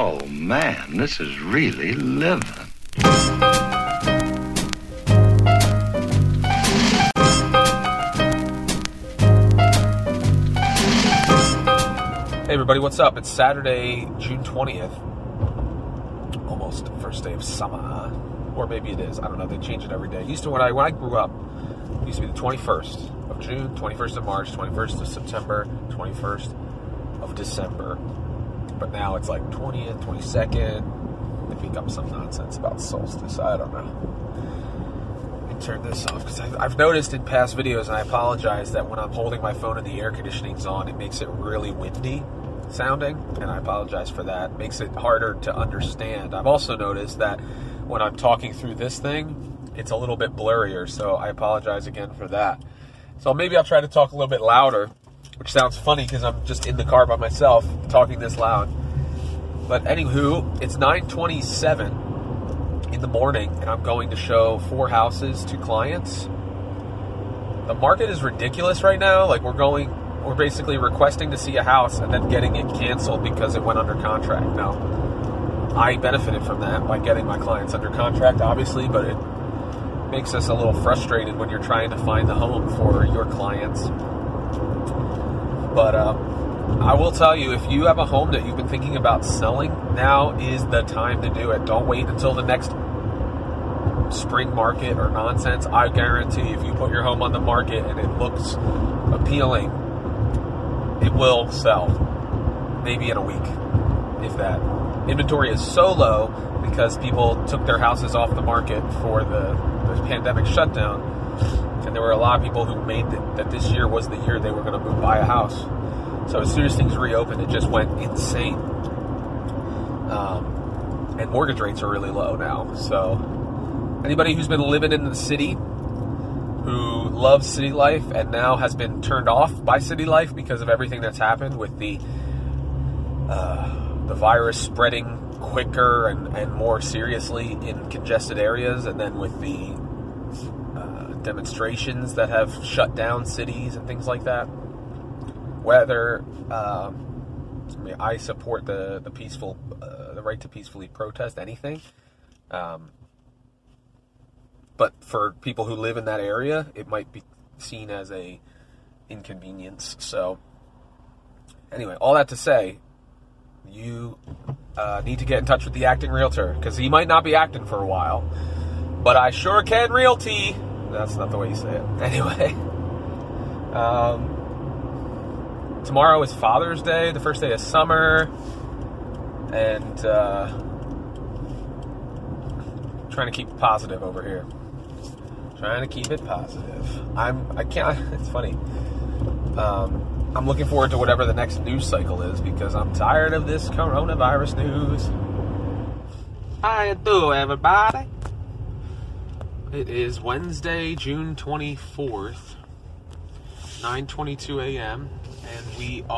Oh, man, this is really living. Hey, everybody, what's up? It's Saturday, June 20th. Almost the first day of summer, huh? Or maybe it is. I don't know. They change it every day. Used to, when I grew up, it used to be the 21st of June, 21st of March, 21st of September, 21st of December. But now it's like 20th, 22nd. They think I'm some nonsense about solstice. I don't know. Let me turn this off because I've noticed in past videos, and I apologize, that when I'm holding my phone and the air conditioning's on, it makes it really windy sounding, and I apologize for that. It makes it harder to understand. I've also noticed that when I'm talking through this thing, it's a little bit blurrier, so I apologize again for that. So maybe I'll try to talk a little bit louder, which sounds funny because I'm just in the car by myself talking this loud. But anywho, it's 9:27 in the morning, and I'm going to show 4 houses to clients. The market is ridiculous right now. Like, we're basically requesting to see a house and then getting it canceled because it went under contract. Now, I benefited from that by getting my clients under contract, obviously, but it makes us a little frustrated when you're trying to find the home for your clients. But I will tell you, if you have a home that you've been thinking about selling, now is the time to do it. Don't wait until the next spring market or nonsense. I guarantee if you put your home on the market and it looks appealing, it will sell. Maybe in a week, if that. Inventory is so low because people took their houses off the market for the pandemic shutdown. And there were a lot of people who made that this year was the year they were going to move, buy a house. So as soon as things reopened, it just went insane. And mortgage rates are really low now. So anybody who's been living in the city, who loves city life and now has been turned off by city life because of everything that's happened with the virus spreading quicker and more seriously in congested areas, and then with the demonstrations that have shut down cities and things like that. Whether I support the right to peacefully protest anything, but for people who live in that area, it might be seen as a inconvenience. So, anyway, all that to say, you need to get in touch with the acting realtor because he might not be acting for a while, but I sure can realty. That's not the way you say it. Anyway, tomorrow is Father's Day, the first day of summer, and trying to keep it positive over here. Trying to keep it positive. It's funny. I'm looking forward to whatever the next news cycle is because I'm tired of this coronavirus news. How you do, everybody? It is Wednesday, June 24th, 9:22 a.m., and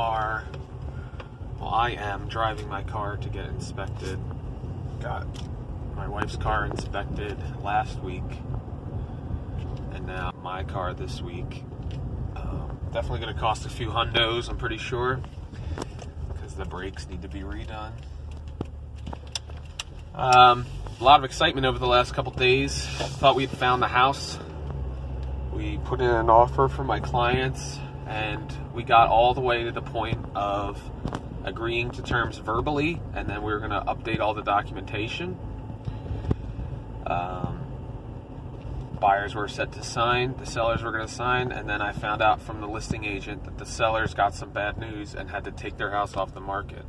I am driving my car to get inspected. Got my wife's car inspected last week, and now my car this week. Definitely going to cost a few hundos, I'm pretty sure, because the brakes need to be redone. A lot of excitement over the last couple days. Thought we'd found the house. We put in an offer for my clients, and we got all the way to the point of agreeing to terms verbally, and then we were going to update all the documentation. Buyers were set to sign, the sellers were going to sign, and then I found out from the listing agent that the sellers got some bad news and had to take their house off the market.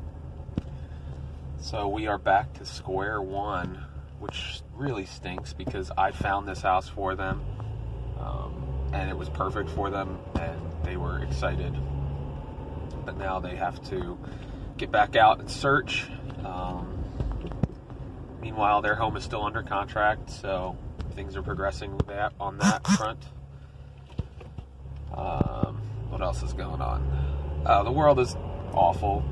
So we are back to square one, which really stinks because I found this house for them, and it was perfect for them, and they were excited. But now they have to get back out and search. Meanwhile, their home is still under contract, so things are progressing on that front. What else is going on? The world is awful.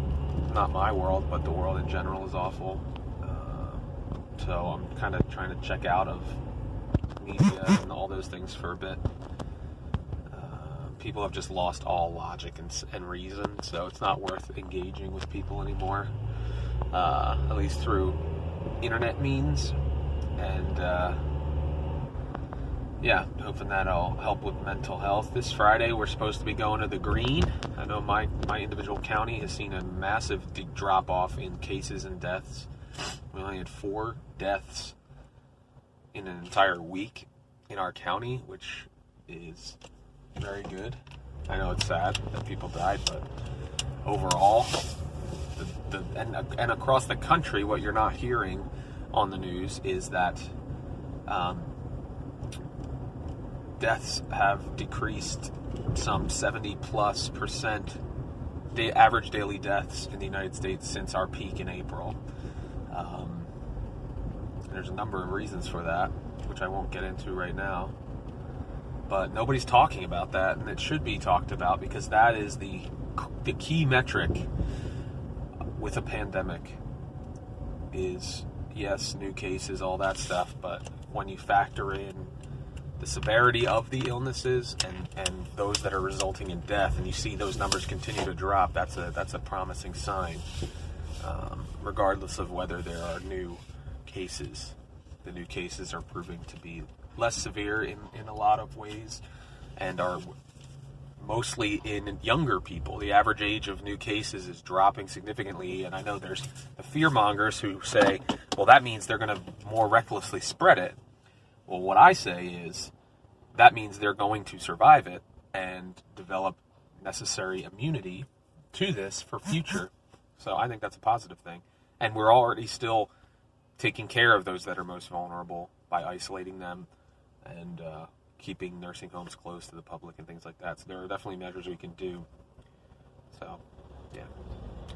Not my world, but the world in general is awful. So I'm kind of trying to check out of media and all those things for a bit. People have just lost all logic and reason, so it's not worth engaging with people anymore. at least through internet means, and yeah, hoping that'll help with mental health. This Friday, we're supposed to be going to the Green. I know my individual county has seen a massive drop-off in cases and deaths. We only had 4 deaths in an entire week in our county, which is very good. I know it's sad that people died, but overall, and across the country, what you're not hearing on the news is that deaths have decreased some 70+%, the average daily deaths in the United States since our peak in April. There's a number of reasons for that, which I won't get into right now, but nobody's talking about that, and it should be talked about, because that is the key metric with a pandemic is, yes, new cases, all that stuff, but when you factor in the severity of the illnesses and those that are resulting in death, and you see those numbers continue to drop, that's a promising sign, regardless of whether there are new cases. The new cases are proving to be less severe in a lot of ways, and are mostly in younger people. The average age of new cases is dropping significantly, and I know there's the fear-mongers who say, well, that means they're going to more recklessly spread it. Well, what I say is that means they're going to survive it and develop necessary immunity to this for future. So I think that's a positive thing. And we're already still taking care of those that are most vulnerable by isolating them and keeping nursing homes closed to the public and things like that. So there are definitely measures we can do. So, yeah.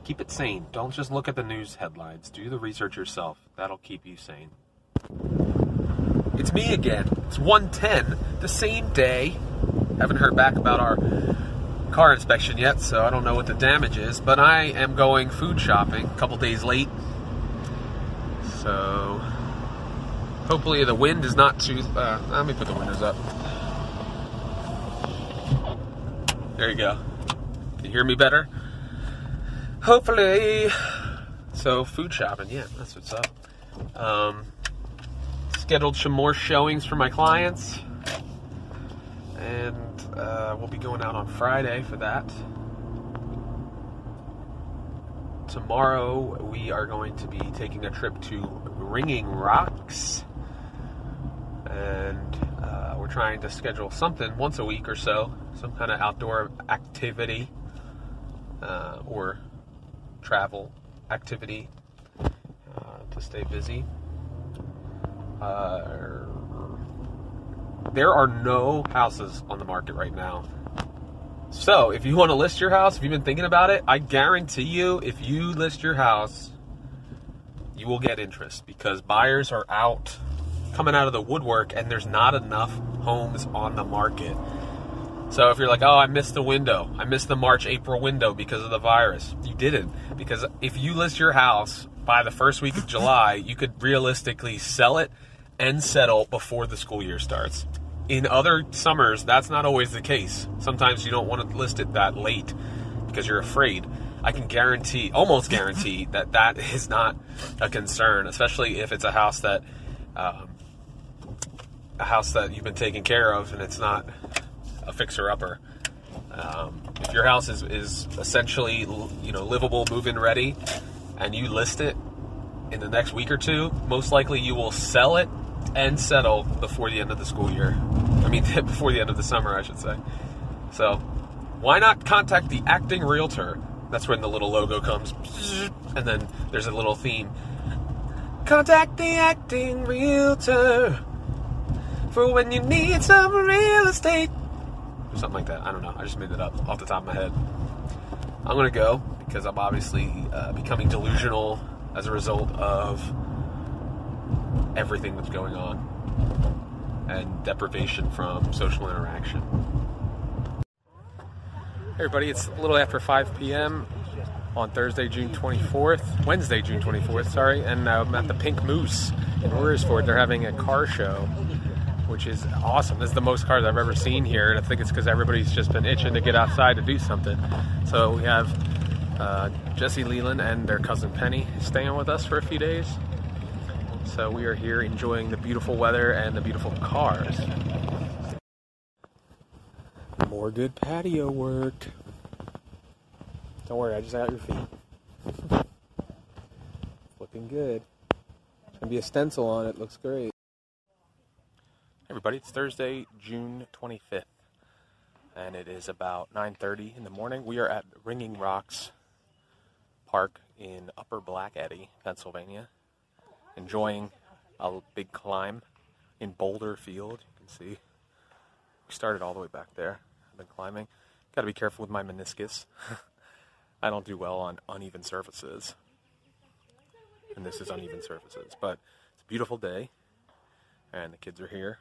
Keep it sane. Don't just look at the news headlines. Do the research yourself. That'll keep you sane. It's me again. It's 1:10, the same day. Haven't heard back about our car inspection yet, so I don't know what the damage is. But I am going food shopping a couple days late. So hopefully the wind is not too... let me put the windows up. There you go. Can you hear me better? Hopefully. So food shopping, yeah, that's what's up. Scheduled some more showings for my clients, and we'll be going out on Friday for that. Tomorrow we are going to be taking a trip to Ringing Rocks, and we're trying to schedule something once a week or so, some kind of outdoor activity or travel activity to stay busy. There are no houses on the market right now. So if you want to list your house, if you've been thinking about it, I guarantee you, if you list your house, you will get interest, because buyers are out, coming out of the woodwork, and there's not enough homes on the market. So if you're like, oh, I missed the window, I missed the March, April window because of the virus, you didn't, because if you list your house by the first week of July, you could realistically sell it and settle before the school year starts. In other summers, that's not always the case. Sometimes you don't want to list it that late because you're afraid. I can guarantee, almost guarantee, that is not a concern, especially if it's a house that you've been taking care of and it's not a fixer-upper. If your house is essentially, livable, move-in ready, and you list it in the next week or two, most likely you will sell it and settle before the end of the school year. I mean, before the end of the summer, I should say. So, why not contact the ActingRealtor? That's when the little logo comes, and then there's a little theme. Contact the ActingRealtor for when you need some real estate. Or something like that. I don't know. I just made it up off the top of my head. I'm going to go, because I'm obviously becoming delusional as a result of everything that's going on and deprivation from social interaction. Hey everybody, it's a little after 5 p.m. on Wednesday, June 24th, and I'm at the Pink Moose in Royersford. They're having a car show, which is awesome. This is the most cars I've ever seen here, and I think it's because everybody's just been itching to get outside to do something. So we have Jesse Leland and their cousin Penny staying with us for a few days. So we are here enjoying the beautiful weather and the beautiful cars. More good patio work. Don't worry, I just got your feet. Looking good. There's gonna be a stencil on it, looks great. Hey everybody, it's Thursday, June 25th. And it is about 9:30 in the morning. We are at Ringing Rocks Park in Upper Black Eddy, Pennsylvania. Enjoying a big climb in Boulder Field. You can see we started all the way back there. I've been climbing. Got to be careful with my meniscus. I don't do well on uneven surfaces. And this is uneven surfaces. But it's a beautiful day. And the kids are here.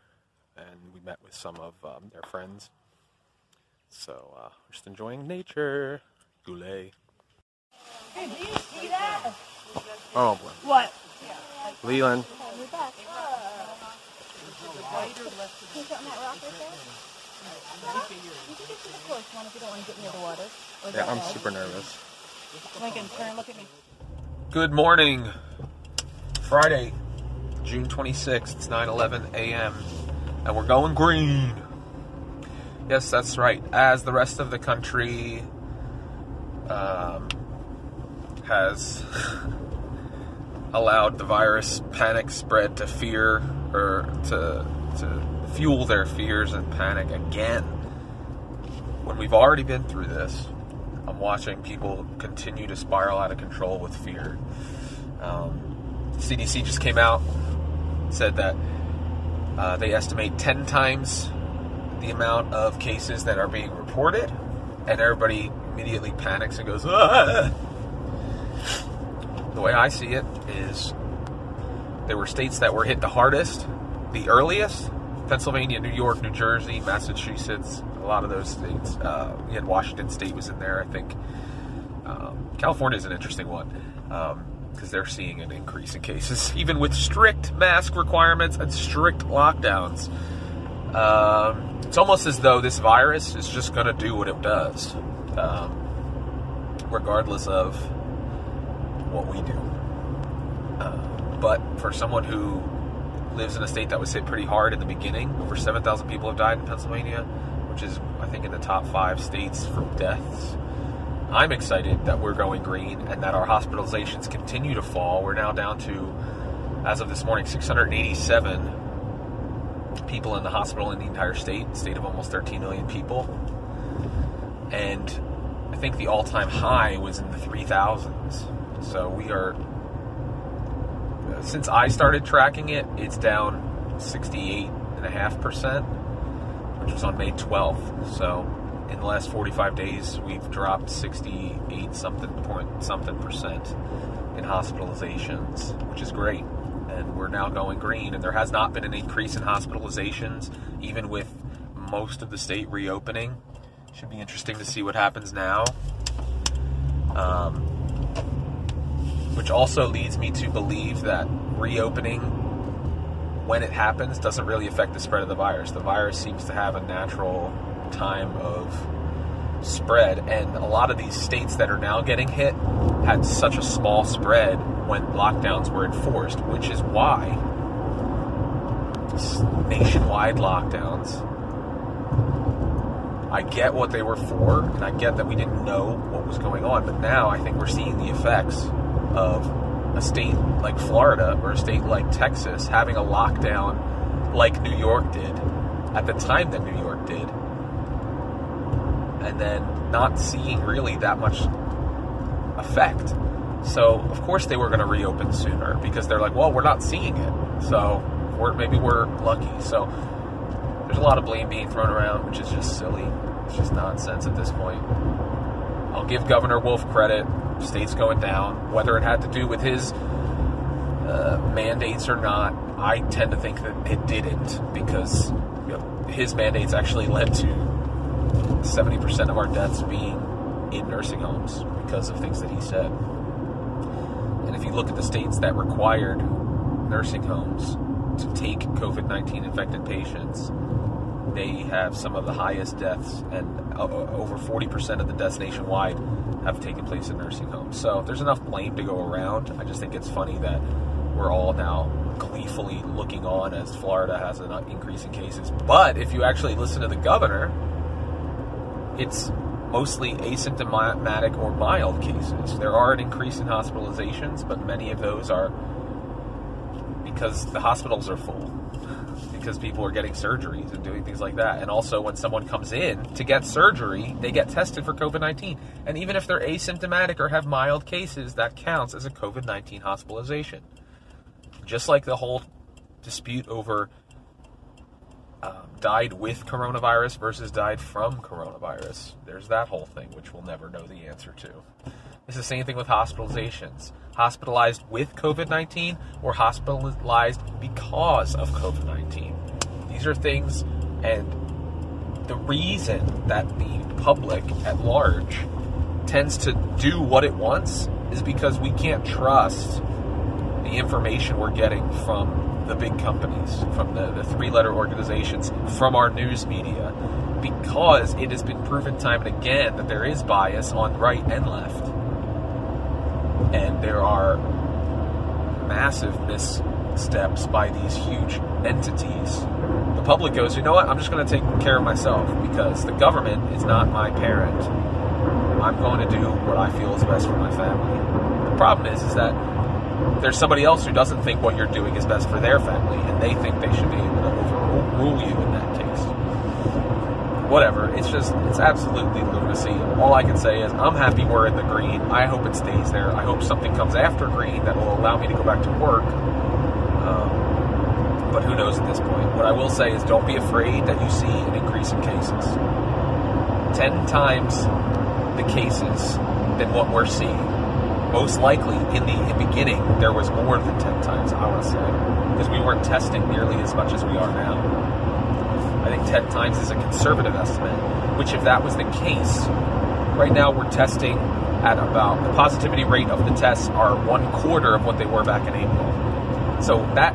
And we met with some of their friends. So, just enjoying nature. Goulet. Hey, do you see that? Oh, boy. What? Leland. Yeah, I'm super nervous. Lincoln, turn and look at me. Good morning. Friday, June 26th. It's 9:11 a.m. and we're going green. Yes, that's right. As the rest of the country has allowed the virus panic spread to fear, or to fuel their fears and panic again. When we've already been through this, I'm watching people continue to spiral out of control with fear. CDC just came out, said that they estimate 10 times the amount of cases that are being reported, and everybody immediately panics and goes, ah! The way I see it is there were states that were hit the hardest, the earliest: Pennsylvania, New York, New Jersey, Massachusetts, a lot of those states. You had Washington State was in there, I think. California is an interesting one because they're seeing an increase in cases, even with strict mask requirements and strict lockdowns. It's almost as though this virus is just going to do what it does, regardless of what we do. But for someone who lives in a state that was hit pretty hard in the beginning, over 7,000 people have died in Pennsylvania, which is, I think, in the top 5 states for deaths. I'm excited that we're going green and that our hospitalizations continue to fall. We're now down to, as of this morning, 687 people in the hospital in the entire state of almost 13 million people, and I think the all-time high was in the 3,000s. So we are, since I started tracking it, it's down 68.5%, which was on May 12th. So in the last 45 days, we've dropped 68-something% in hospitalizations, which is great. And we're now going green, and there has not been an increase in hospitalizations, even with most of the state reopening. Should be interesting to see what happens now. Which also leads me to believe that reopening, when it happens, doesn't really affect the spread of the virus. The virus seems to have a natural time of spread, and a lot of these states that are now getting hit had such a small spread when lockdowns were enforced, which is why nationwide lockdowns, I get what they were for, and I get that we didn't know what was going on, but now I think we're seeing the effects of a state like Florida or a state like Texas having a lockdown like New York did at the time that New York did, and then not seeing really that much effect. So, of course, they were going to reopen sooner because they're like, well, we're not seeing it. So, or maybe we're lucky. So, there's a lot of blame being thrown around, which is just silly. It's just nonsense at this point. I'll give Governor Wolf credit. State's going down. Whether it had to do with his mandates or not, I tend to think that it didn't, because his mandates actually led to 70% of our deaths being in nursing homes because of things that he said. And if you look at the states that required nursing homes to take COVID-19 infected patients, they have some of the highest deaths, and over 40% of the deaths nationwide have taken place in nursing homes. So there's enough blame to go around. I just think it's funny that we're all now gleefully looking on as Florida has an increase in cases. But if you actually listen to the governor, it's mostly asymptomatic or mild cases. There are an increase in hospitalizations, but many of those are because the hospitals are full, because people are getting surgeries and doing things like that. And also when someone comes in to get surgery, they get tested for COVID-19. And even if they're asymptomatic or have mild cases, that counts as a COVID-19 hospitalization. Just like the whole dispute over died with coronavirus versus died from coronavirus. There's that whole thing, which we'll never know the answer to. It's the same thing with hospitalizations. Hospitalized with COVID-19 or hospitalized because of COVID-19. These are things, and the reason that the public at large tends to do what it wants is because we can't trust the information we're getting from the big companies, from the three-letter organizations, from our news media, because it has been proven time and again that there is bias on right and left. And there are massive missteps by these huge entities. The public goes, you know what, I'm just going to take care of myself because the government is not my parent. I'm going to do what I feel is best for my family. The problem is that there's somebody else who doesn't think what you're doing is best for their family, and they think they should be able to overrule you in that case. Whatever. It's absolutely lunacy. All I can say is I'm happy we're in the green. I hope it stays there. I hope something comes after green that will allow me to go back to work. But who knows at this point. What I will say is don't be afraid that you see an increase in cases. 10 times the cases than what we're seeing. Most likely, in the beginning, there was more than 10 times, I want to say, because we weren't testing nearly as much as we are now. I think 10 times is a conservative estimate, which if that was the case, right now we're testing at about, the positivity rate of the tests are 1/4 of what they were back in April. So that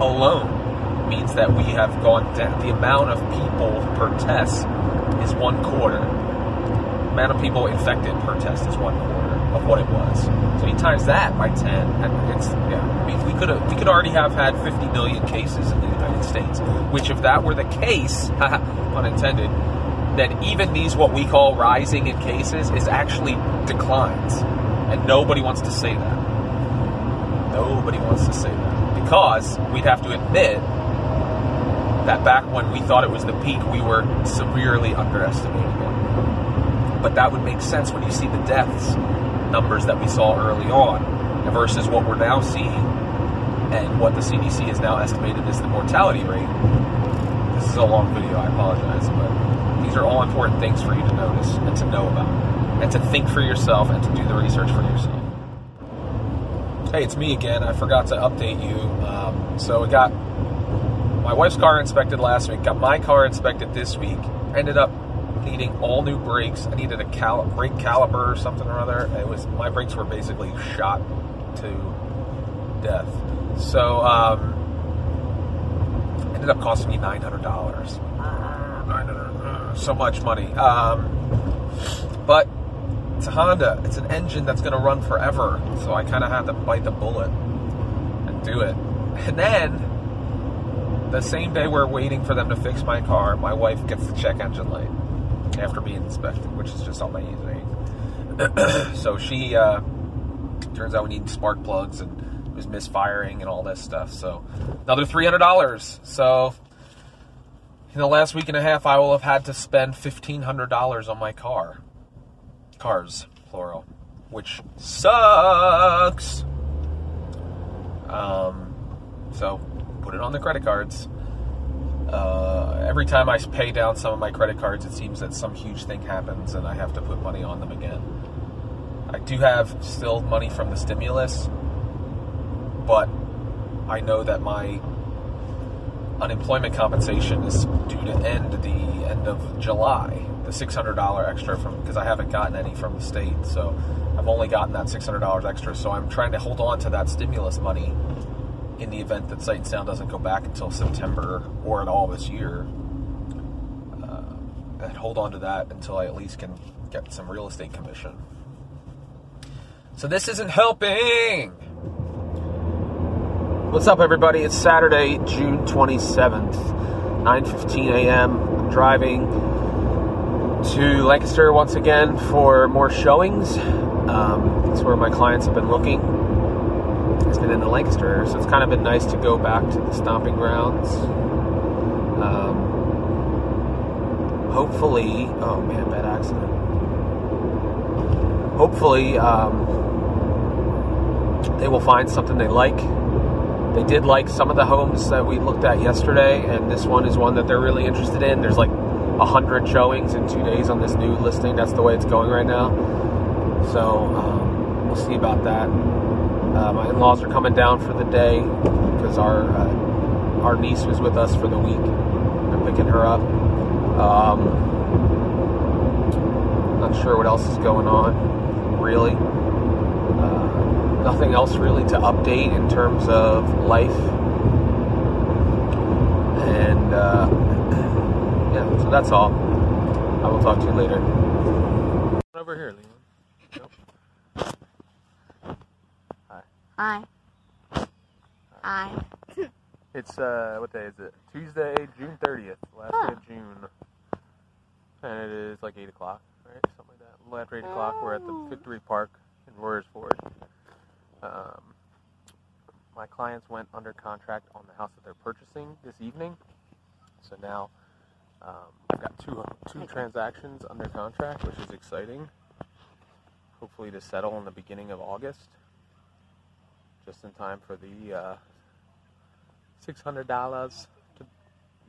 alone means that we have gone down. The amount of people per test is 1/4. The amount of people infected per test is 1/4. Of what it was. So he times that by 10, and it's, yeah, we could already have had 50 million cases in the United States, which if that were the case, pun intended, then even these what we call rising in cases is actually declines. And nobody wants to say that. Nobody wants to say that. Because we'd have to admit that back when we thought it was the peak, we were severely underestimating it. But that would make sense when you see the deaths numbers that we saw early on versus what we're now seeing and what the CDC has now estimated is the mortality rate. This is a long video, I apologize, but these are all important things for you to notice and to know about and to think for yourself and to do the research for yourself. Hey, it's me again. I forgot to update you. So we got my wife's car inspected last week, got my car inspected this week, ended up needing all new brakes. I needed a brake caliper or something or other. It was, my brakes were basically shot to death. So ended up costing me $900. So much money. But it's a Honda. It's an engine that's going to run forever. So I kind of had to bite the bullet and do it. And then the same day we're waiting for them to fix my car, my wife gets the check engine light after being inspected, which is just on my username. So she, turns out we need spark plugs and it was misfiring and all this stuff. So another $300. So in the last week and a half, I will have had to spend $1,500 on my car. Cars, plural. Which sucks. So put it on the credit cards. Every time I pay down some of my credit cards, it seems that some huge thing happens and I have to put money on them again. I do have still money from the stimulus, but I know that my unemployment compensation is due to end at the end of July, the $600 extra from, because I haven't gotten any from the state. So I've only gotten that $600 extra. So I'm trying to hold on to that stimulus money in the event that Sight and Sound doesn't go back until September or at all this year. and hold on to that until I at least can get some real estate commission. So this isn't helping. What's up, everybody? It's Saturday, June 27th, 9:15 a.m. I'm driving to Lancaster once again for more showings. It's where my clients have been looking. It's been in the Lancaster, so it's kind of been nice to go back to the stomping grounds. Hopefully, oh man, bad accident. Hopefully, they will find something they like. They did like some of the homes that we looked at yesterday, and this one is one that they're really interested in. There's like 100 showings in 2 days on this new listing. That's the way it's going right now. So we'll see about that. My in-laws are coming down for the day because our niece was with us for the week. They're picking her up. Not sure what else is going on, really. Nothing else really to update in terms of life. And yeah, so that's all. I will talk to you later. Over here, Leon. Nope. Hi. Hi. Hi. It's, what day is it? Tuesday, June 30th, last day of June. And it is like 8 o'clock, right? Something like that. A little after 8 o'clock, we're at the Victory Park in Royersford. My clients went under contract on the house that they're purchasing this evening. So now I've got two transactions under contract, which is exciting. Hopefully to settle in the beginning of August, just in time for the... $600 to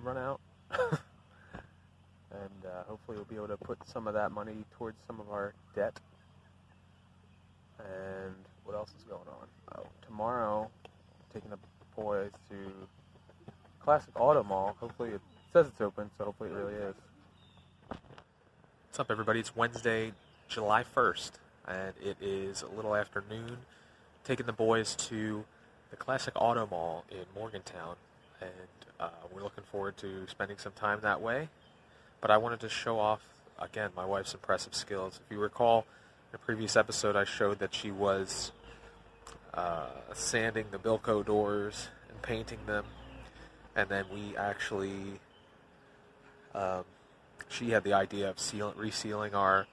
run out. And hopefully we'll be able to put some of that money towards some of our debt. And what else is going on? Oh, tomorrow, taking the boys to Classic Auto Mall. Hopefully it says it's open, so hopefully it really is. What's up, everybody? It's Wednesday, July 1st, and it is a little after noon. Taking the boys to the Classic Auto Mall in Morgantown, and we're looking forward to spending some time that way. But I wanted to show off again my wife's impressive skills. If you recall, in a previous episode I showed that she was sanding the Bilco doors and painting them, and then we actually she had the idea of resealing our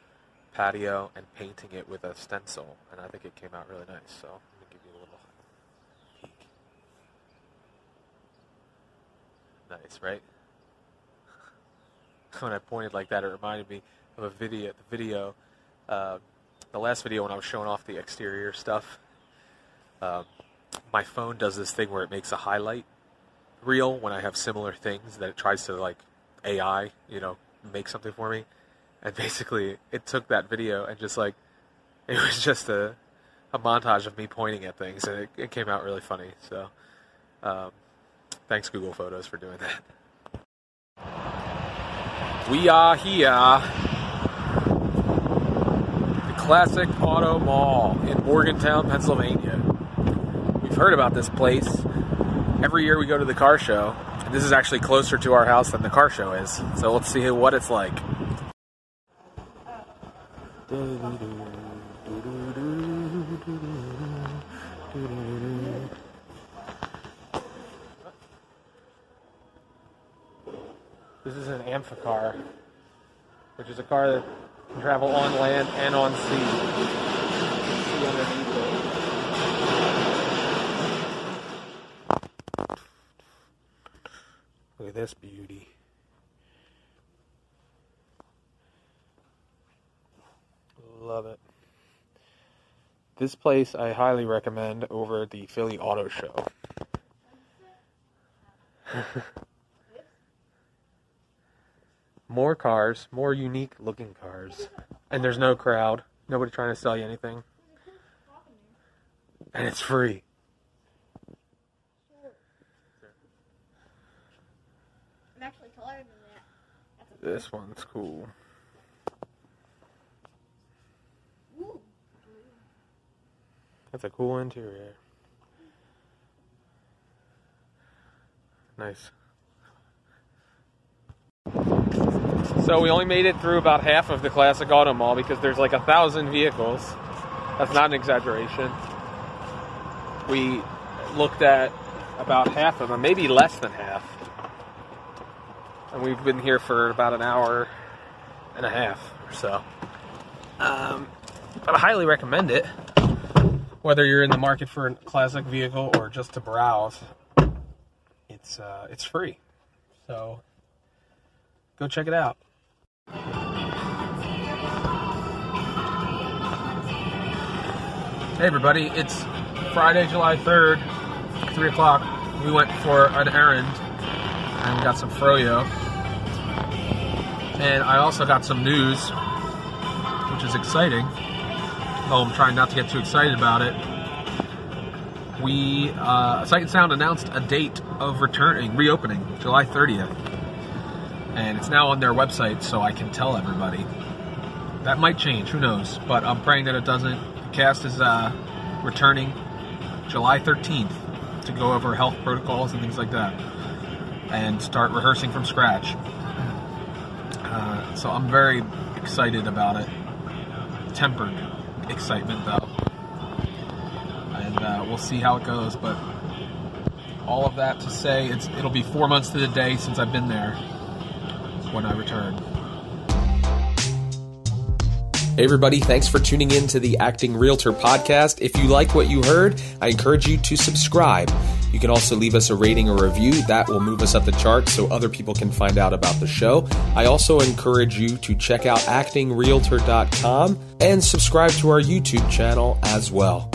patio and painting it with a stencil, and I think it came out really nice. So nice, right? When I pointed like that, it reminded me of a video. The last video when I was showing off the exterior stuff. My phone does this thing where it makes a highlight reel when I have similar things that it tries to like AI, you know, make something for me. And basically, it took that video and just like it was just a montage of me pointing at things, and it came out really funny. So. Thanks, Google Photos, for doing that. We are here. The Classic Auto Mall in Morgantown, Pennsylvania. We've heard about this place. Every year we go to the car show. And this is actually closer to our house than the car show is. So let's see what it's like. This is an Amphicar, which is a car that can travel on land and on sea. Look at this beauty. Love it. This place I highly recommend over the Philly Auto Show. More cars, more unique looking cars. And there's no crowd. Nobody trying to sell you anything. And it's free. I'm actually taller than that. This one's cool. That's a cool interior. Nice. So we only made it through about half of the Classic Auto Mall because there's like 1,000 vehicles. That's not an exaggeration. We looked at about half of them, maybe less than half. And we've been here for about an hour and a half or so. But I highly recommend it, whether you're in the market for a classic vehicle or just to browse. It's free, so go check it out. Hey everybody, it's Friday, July 3rd, 3 o'clock. We went for an errand and got some froyo. And I also got some news, which is exciting, though I'm trying not to get too excited about it. We, Sight and Sound announced a date of reopening, July 30th. And it's now on their website, so I can tell everybody. That might change, who knows? But I'm praying that it doesn't. The cast is returning July 13th to go over health protocols and things like that and start rehearsing from scratch. So I'm very excited about it. Tempered excitement, though. And we'll see how it goes, but all of that to say, it'll be 4 months to the day since I've been there when I return. Hey everybody, thanks for tuning in to the Acting Realtor podcast. If you like what you heard, I encourage you to subscribe. You can also leave us a rating or review. That will move us up the chart so other people can find out about the show. I also encourage you to check out actingrealtor.com and subscribe to our YouTube channel as well.